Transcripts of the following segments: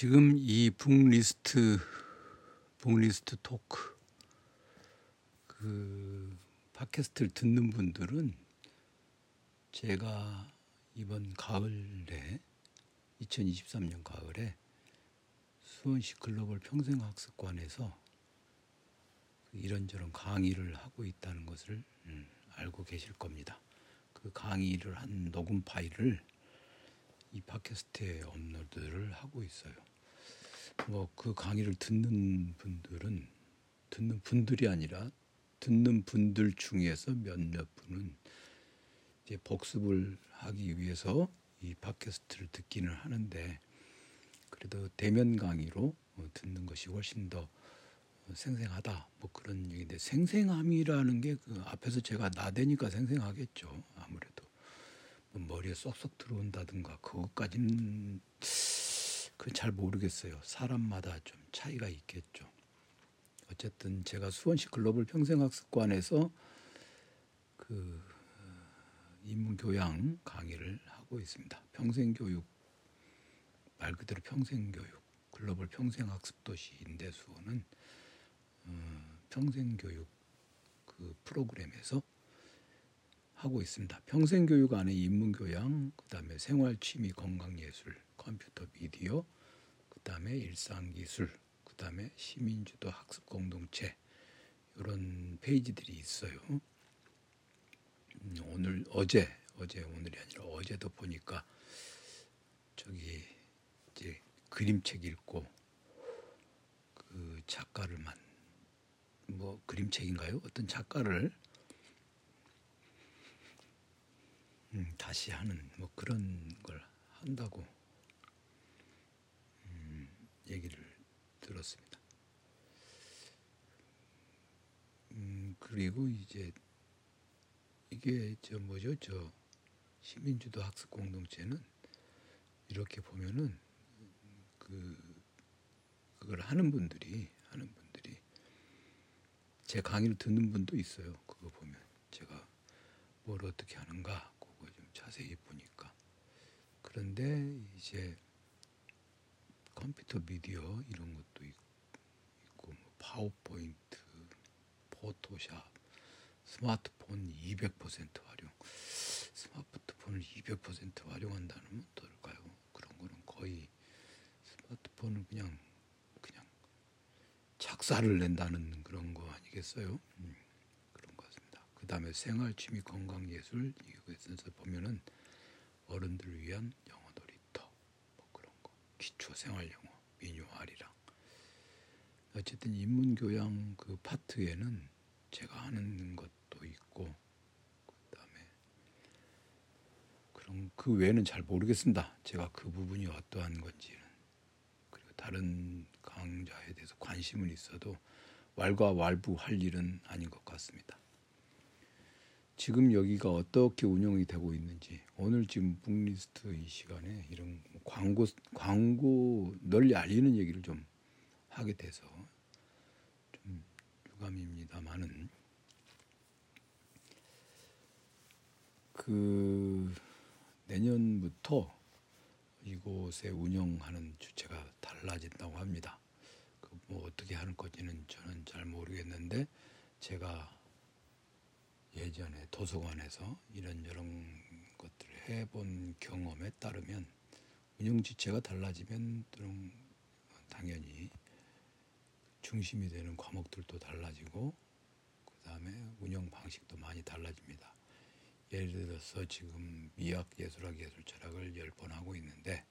지금 이 북리스트 토크 그 팟캐스트를 듣는 분들은 제가 이번 가을에 2023년 가을에 수원시 글로벌 평생학습관에서 이런저런 강의를 하고 있다는 것을 알고 계실 겁니다. 그 강의를 한 녹음 파일을 이 팟캐스트에 업로드를 하고 있어요. 그 강의를 듣는 분들 중에서 몇몇 분은 이제 복습을 하기 위해서 이 팟캐스트를 듣기는 하는데, 그래도 대면 강의로 듣는 것이 훨씬 더 생생하다, 그런 얘기인데, 생생함이라는 게 그 앞에서 제가 나대니까 생생하겠죠. 아무래도 머리에 쏙쏙 들어온다든가 그것까지는 그건 잘 모르겠어요. 사람마다 좀 차이가 있겠죠. 어쨌든 제가 수원시 글로벌 평생학습관에서 그 인문교양 강의를 하고 있습니다. 평생교육, 말 그대로 평생교육, 글로벌 평생학습도시인데 수원은 평생교육 그 프로그램에서 하고 있습니다. 평생교육 안에 인문교양, 그 다음에 생활취미, 건강예술, 컴퓨터, 미디어, 그 다음에 일상기술, 그 다음에 시민주도 학습공동체, 이런 페이지들이 있어요. 오늘이 아니라 어제도 보니까 저기 이제 그림책 읽고 그 작가를만 그림책인가요? 어떤 작가를 다시 하는 그런 걸 한다고 얘기를 들었습니다. 그리고 이제 이게 저 시민주도 학습 공동체는 이렇게 보면은 그걸 하는 분들이 제 강의를 듣는 분도 있어요. 그거 보면 제가 뭘 어떻게 하는가 그거 좀 자세히 보니까. 그런데 이제 컴퓨터 미디어 이런 것도 있고 파워포인트, 포토샵, 스마트폰 200% 활용. 스마트폰을 200% 활용한다는 건 어떨까요? 그런 거는 거의 스마트폰을 그냥 작사를 낸다는 그런 거 아니겠어요? 그런 것 같습니다. 그 다음에 생활, 취미, 건강, 예술 이것에서 보면은 어른들을 위한 영어 놀이터 그런 거, 기초 생활 영어, 민요아리랑 어쨌든 인문교양 그 파트에는 제가 하는 것도 있고, 그다음에 그런 그 외에는 잘 모르겠습니다. 제가 그 부분이 어떠한 건지는. 그리고 다른 강좌에 대해서 관심은 있어도 왈가왈부할 일은 아닌 것 같습니다. 지금 여기가 어떻게 운영이 되고 있는지, 오늘 지금 북리스트 이 시간에 이런 광고 널리 알리는 얘기를 좀 하게 돼서 좀 유감입니다만은, 그 내년부터 이곳에 운영하는 주체가 달라진다고 합니다. 어떻게 하는 건지는 저는 잘 모르겠는데, 제가 예전에 도서관에서 이런저런 것들을 해본 경험에 따르면 운영 주체가 달라지면 당연히 중심이 되는 과목들도 달라지고, 그 다음에 운영 방식도 많이 달라집니다. 예를 들어서 지금 미학, 예술학, 예술철학을 10번 하고 있는데,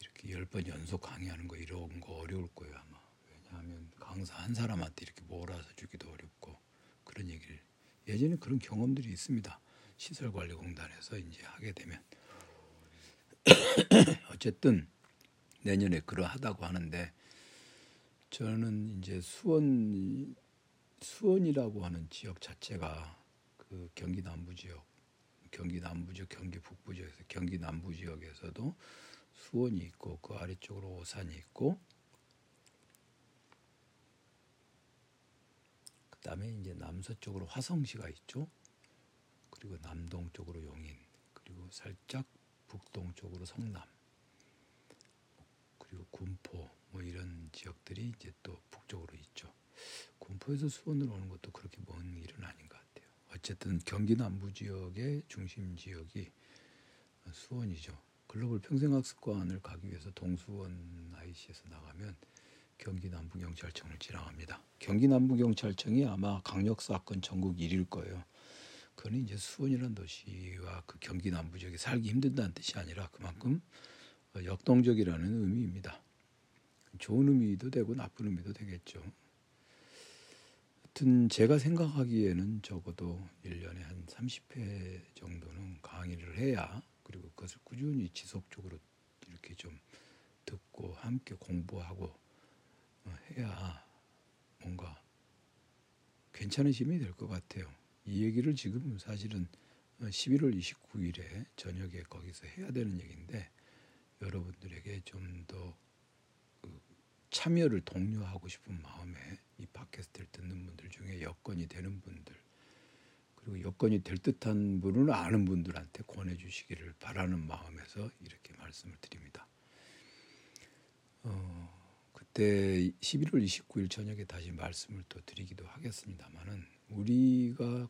이렇게 10번 연속 강의하는 거 이런 거 어려울 거예요 아마. 왜냐하면 강사 한 사람한테 이렇게 몰아서 주기도 어렵고 그런 얘기를, 예전에 그런 경험들이 있습니다. 시설관리공단에서 이제 하게 되면 어쨌든 내년에 그러하다고 하는데, 저는 이제 수원이라고 하는 지역 자체가 그 경기 남부 지역, 경기 북부 지역에서, 경기 남부 지역에서도 수원이 있고 그 아래쪽으로 오산이 있고, 그다음에 이제 남서쪽으로 화성시가 있죠. 그리고 남동쪽으로 용인, 그리고 살짝 북동쪽으로 성남, 군포 뭐 이런 지역들이 이제 또 북쪽으로 있죠. 군포에서 수원으로 오는 것도 그렇게 먼 일은 아닌 것 같아요. 어쨌든 경기 남부 지역의 중심 지역이 수원이죠. 글로벌 평생학습관을 가기 위해서 동수원 IC에서 나가면 경기남부경찰청을 지나갑니다. 경기남부경찰청이 아마 강력사건 전국 1위일 거예요. 그건 이제 수원이라는 도시와 그 경기남부 지역에 살기 힘든다는 뜻이 아니라 그만큼 역동적이라는 의미입니다. 좋은 의미도 되고 나쁜 의미도 되겠죠. 하여튼 제가 생각하기에는 적어도 1년에 한 30회 정도는 강의를 해야, 그리고 그것을 꾸준히 지속적으로 이렇게 좀 듣고 함께 공부하고 해야 뭔가 괜찮은 힘이 될 것 같아요. 이 얘기를 지금 사실은 11월 29일에 저녁에 거기서 해야 되는 얘기인데, 여러분들에게 좀 더 참여를 독려하고 싶은 마음에 이 팟캐스트를 듣는 분들 중에 여건이 되는 분들, 그리고 여건이 될 듯한 분은 아는 분들한테 권해주시기를 바라는 마음에서 이렇게 말씀을 드립니다. 그때 11월 29일 저녁에 다시 말씀을 또 드리기도 하겠습니다만은, 우리가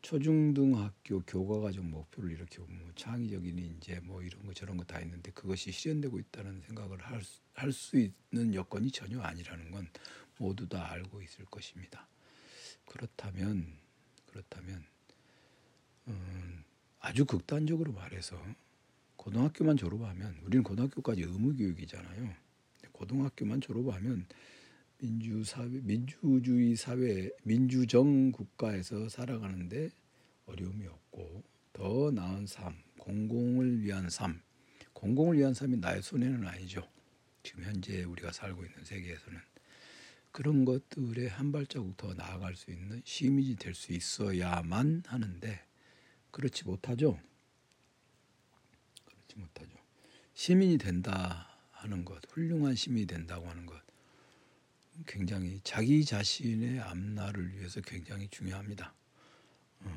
초중등학교 교과과정 목표를 이렇게 뭐 창의적인 인재 뭐 이런 거 저런 거 다 있는데 그것이 실현되고 있다는 생각을 할 수 있는 여건이 전혀 아니라는 건 모두 다 알고 있을 것입니다. 그렇다면 아주 극단적으로 말해서 고등학교만 졸업하면, 우리는 고등학교까지 의무교육이잖아요. 고등학교만 졸업하면 민주주의 사회, 민주정 국가에서 살아가는데 어려움이 없고 더 나은 삶, 공공을 위한 삶이 나의 손해는 아니죠. 지금 현재 우리가 살고 있는 세계에서는 그런 것들에 한 발자국 더 나아갈 수 있는 시민이 될 수 있어야만 하는데 그렇지 못하죠. 시민이 된다 하는 것, 훌륭한 시민이 된다고 하는 것, 굉장히 자기 자신의 앞날을 위해서 굉장히 중요합니다.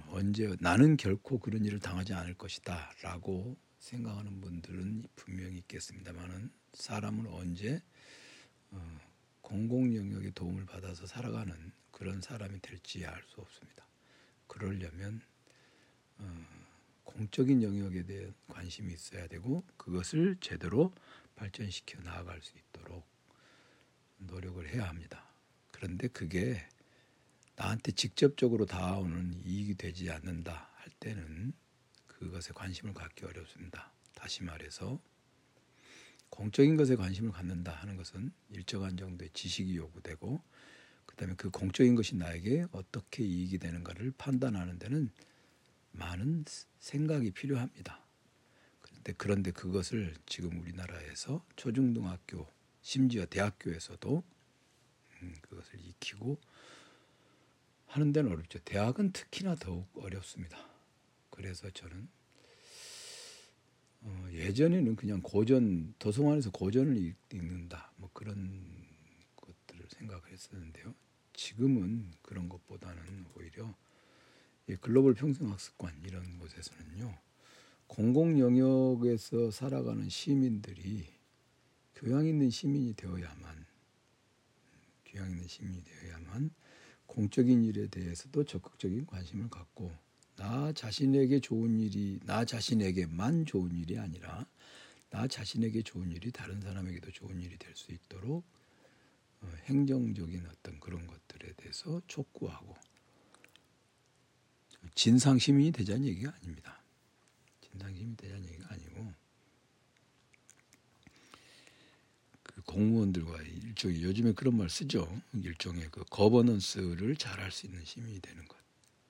언제 나는 결코 그런 일을 당하지 않을 것이다 라고 생각하는 분들은 분명히 있겠습니다만, 사람은 언제 공공 영역의 도움을 받아서 살아가는 그런 사람이 될지 알 수 없습니다. 그러려면 공적인 영역에 대한 관심이 있어야 되고, 그것을 제대로 발전시켜 나아갈 수 있도록 노력을 해야 합니다. 그런데 그게 나한테 직접적으로 다가오는 이익이 되지 않는다 할 때는 그것에 관심을 갖기 어렵습니다. 다시 말해서 공적인 것에 관심을 갖는다 하는 것은 일정한 정도의 지식이 요구되고, 그다음에 그 공적인 것이 나에게 어떻게 이익이 되는가를 판단하는 데는 많은 생각이 필요합니다. 그런데 그것을 지금 우리나라에서 초중등학교, 심지어 대학교에서도 그것을 익히고 하는 데는 어렵죠. 대학은 특히나 더욱 어렵습니다. 그래서 저는 예전에는 그냥 고전, 도서관에서 고전을 읽는다 뭐 그런 것들을 생각을 했었는데요. 지금은 그런 것보다는 오히려 글로벌 평생학습관 이런 곳에서는요, 공공 영역에서 살아가는 시민들이 교양 있는 시민이 되어야만 공적인 일에 대해서도 적극적인 관심을 갖고, 나 자신에게만 좋은 일이 아니라 나 자신에게 좋은 일이 다른 사람에게도 좋은 일이 될 수 있도록 행정적인 어떤 그런 것들에 대해서 촉구하고, 진상 시민이 되자는 얘기가 아니고 그 공무원들과 일종의, 요즘에 그런 말 쓰죠, 일종의 그 거버넌스를 잘할 수 있는 시민이 되는 것,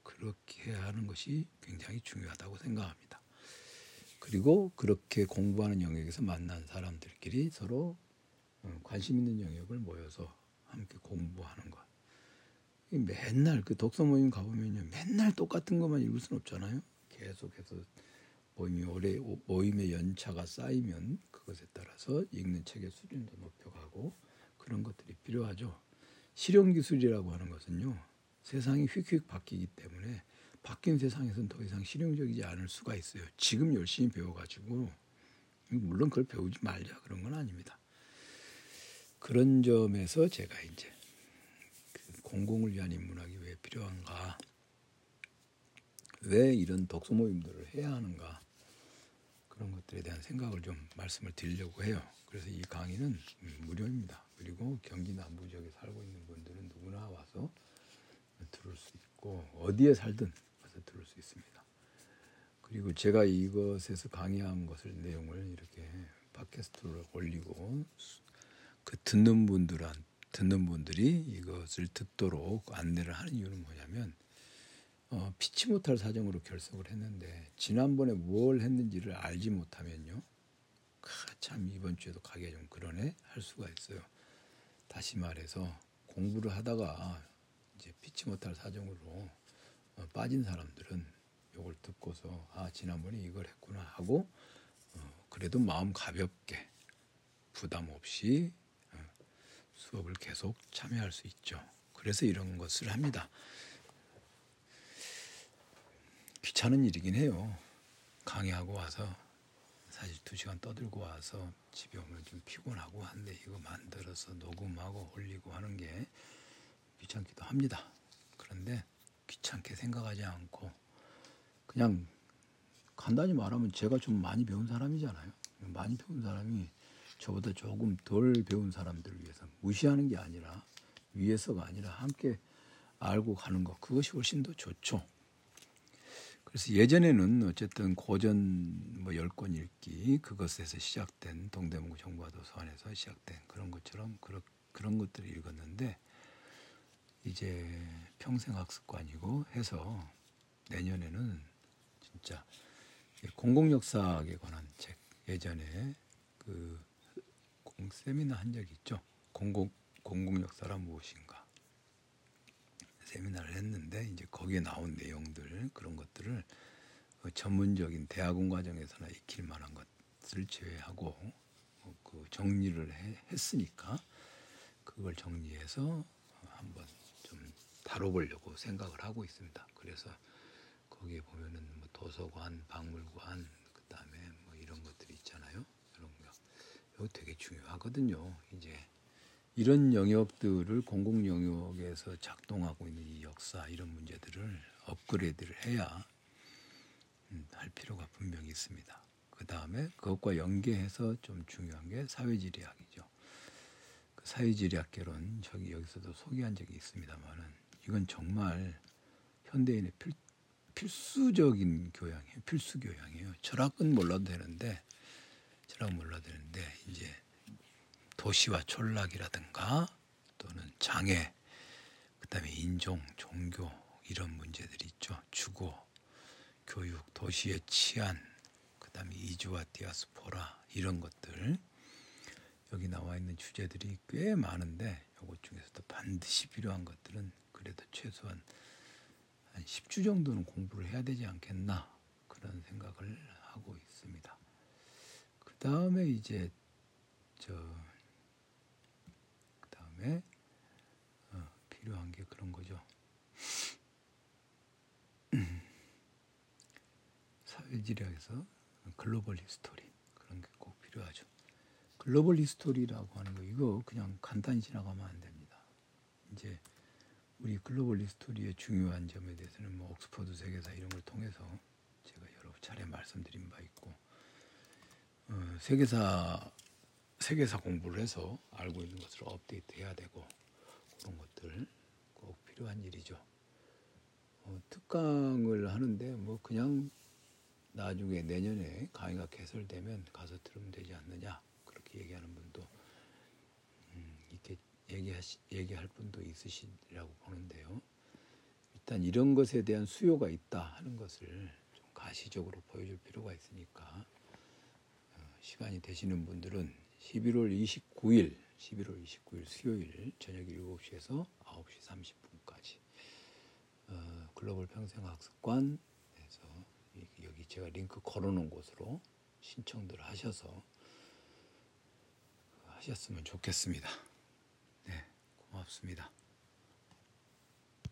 그렇게 하는 것이 굉장히 중요하다고 생각합니다. 그리고 그렇게 공부하는 영역에서 만난 사람들끼리 서로 관심 있는 영역을 모여서 함께 공부하는 것. 맨날 그 독서 모임 가보면요, 맨날 똑같은 것만 읽을 수는 없잖아요. 계속해서 모임의 연차가 쌓이면 그것에 따라서 읽는 책의 수준도 높여가고 그런 것들이 필요하죠. 실용기술이라고 하는 것은요, 세상이 휙휙 바뀌기 때문에 바뀐 세상에서는 더 이상 실용적이지 않을 수가 있어요. 지금 열심히 배워가지고, 물론 그걸 배우지 말자 그런 건 아닙니다. 그런 점에서 제가 이제 그 공공을 위한 인문학이 왜 필요한가, 왜 이런 독서 모임들을 해야 하는가, 그런 것들에 대한 생각을 좀 말씀을 드리려고 해요. 그래서 이 강의는 무료입니다. 그리고 경기 남부 지역에 살고 있는 분들은 누구나 와서 들을 수 있고 어디에 살든 와서 들을 수 있습니다. 그리고 제가 이것에서 강의한 것을 내용을 이렇게 팟캐스트로 올리고 그 듣는 분들이 이것을 듣도록 안내를 하는 이유는 뭐냐면 피치 못할 사정으로 결석을 했는데 지난번에 뭘 했는지를 알지 못하면요, 참 이번 주에도 가기가 좀 그러네 할 수가 있어요. 다시 말해서 공부를 하다가 이제 피치 못할 사정으로 빠진 사람들은 이걸 듣고서 아 지난번에 이걸 했구나 하고 그래도 마음 가볍게 부담 없이 수업을 계속 참여할 수 있죠. 그래서 이런 것을 합니다. 귀찮은 일이긴 해요. 강의하고 와서 사실 2시간 떠들고 와서 집에 오면 좀 피곤하고 한데 이거 만들어서 녹음하고 올리고 하는 게 귀찮기도 합니다. 그런데 귀찮게 생각하지 않고 그냥 간단히 말하면 제가 좀 많이 배운 사람이잖아요. 많이 배운 사람이 저보다 조금 덜 배운 사람들을 위해서 무시하는 게 아니라 위해서가 아니라 함께 알고 가는 것, 그것이 훨씬 더 좋죠. 그래서 예전에는 어쨌든 고전 10권 읽기 그것에서 시작된 동대문구 정부화도서관에서 시작된 그런 것처럼 그런 것들을 읽었는데 이제 평생학습관이고 해서 내년에는 진짜 공공역사학에 관한 책, 예전에 그 세미나 한 적이 있죠. 공공역사란 무엇인가 세미나를 했는데 이제 거기에 나온 내용들, 그런 것들을 전문적인 대학원 과정에서나 익힐 만한 것을 제외하고 그 정리를 했으니까 그걸 정리해서 한번 좀 다뤄보려고 생각을 하고 있습니다. 그래서 거기에 보면은 뭐 도서관, 박물관, 그다음에 뭐 이런 것들이 있잖아요. 이런 거 이거 되게 중요하거든요. 이제 이런 영역들을 공공 영역에서 작동하고 있는 이 역사, 이런 문제들을 업그레이드를 해야 할 필요가 분명히 있습니다. 그 다음에 그것과 연계해서 좀 중요한 게 사회지리학이죠. 그 사회지리학개론 여기서도 소개한 적이 있습니다만은 이건 정말 현대인의 필수적인 교양이에요. 필수 교양이에요. 철학은 몰라도 되는데 이제 도시와 촌락이라든가 또는 장애, 그다음에 인종, 종교 이런 문제들이 있죠. 주거, 교육, 도시의 치안, 그다음에 이주와 디아스포라 이런 것들, 여기 나와 있는 주제들이 꽤 많은데 이것 중에서도 반드시 필요한 것들은 그래도 최소한 한 10주 정도는 공부를 해야 되지 않겠나 그런 생각을 하고 있습니다. 그다음에 이제 필요한 게 그런 거죠. 사회지리학에서 글로벌 히스토리, 그런 게 꼭 필요하죠. 글로벌 히스토리라고 하는 거, 이거 그냥 간단히 지나가면 안 됩니다. 이제 우리 글로벌 히스토리의 중요한 점에 대해서는 뭐 옥스퍼드 세계사 이런 걸 통해서 제가 여러 차례 말씀드린 바 있고 세계사 공부를 해서 알고 있는 것을 업데이트해야 되고 그런 것들 꼭 필요한 일이죠. 특강을 하는데 뭐 그냥 나중에 내년에 강의가 개설되면 가서 들으면 되지 않느냐 그렇게 얘기하는 분도 이렇게 얘기할 분도 있으시라고 보는데요. 일단 이런 것에 대한 수요가 있다 하는 것을 좀 가시적으로 보여줄 필요가 있으니까 시간이 되시는 분들은 11월 29일 수요일 저녁 7시에서 9시 30분까지 글로벌 평생학습관에서 여기 제가 링크 걸어놓은 곳으로 신청들을 하셨으면 좋겠습니다. 네, 고맙습니다.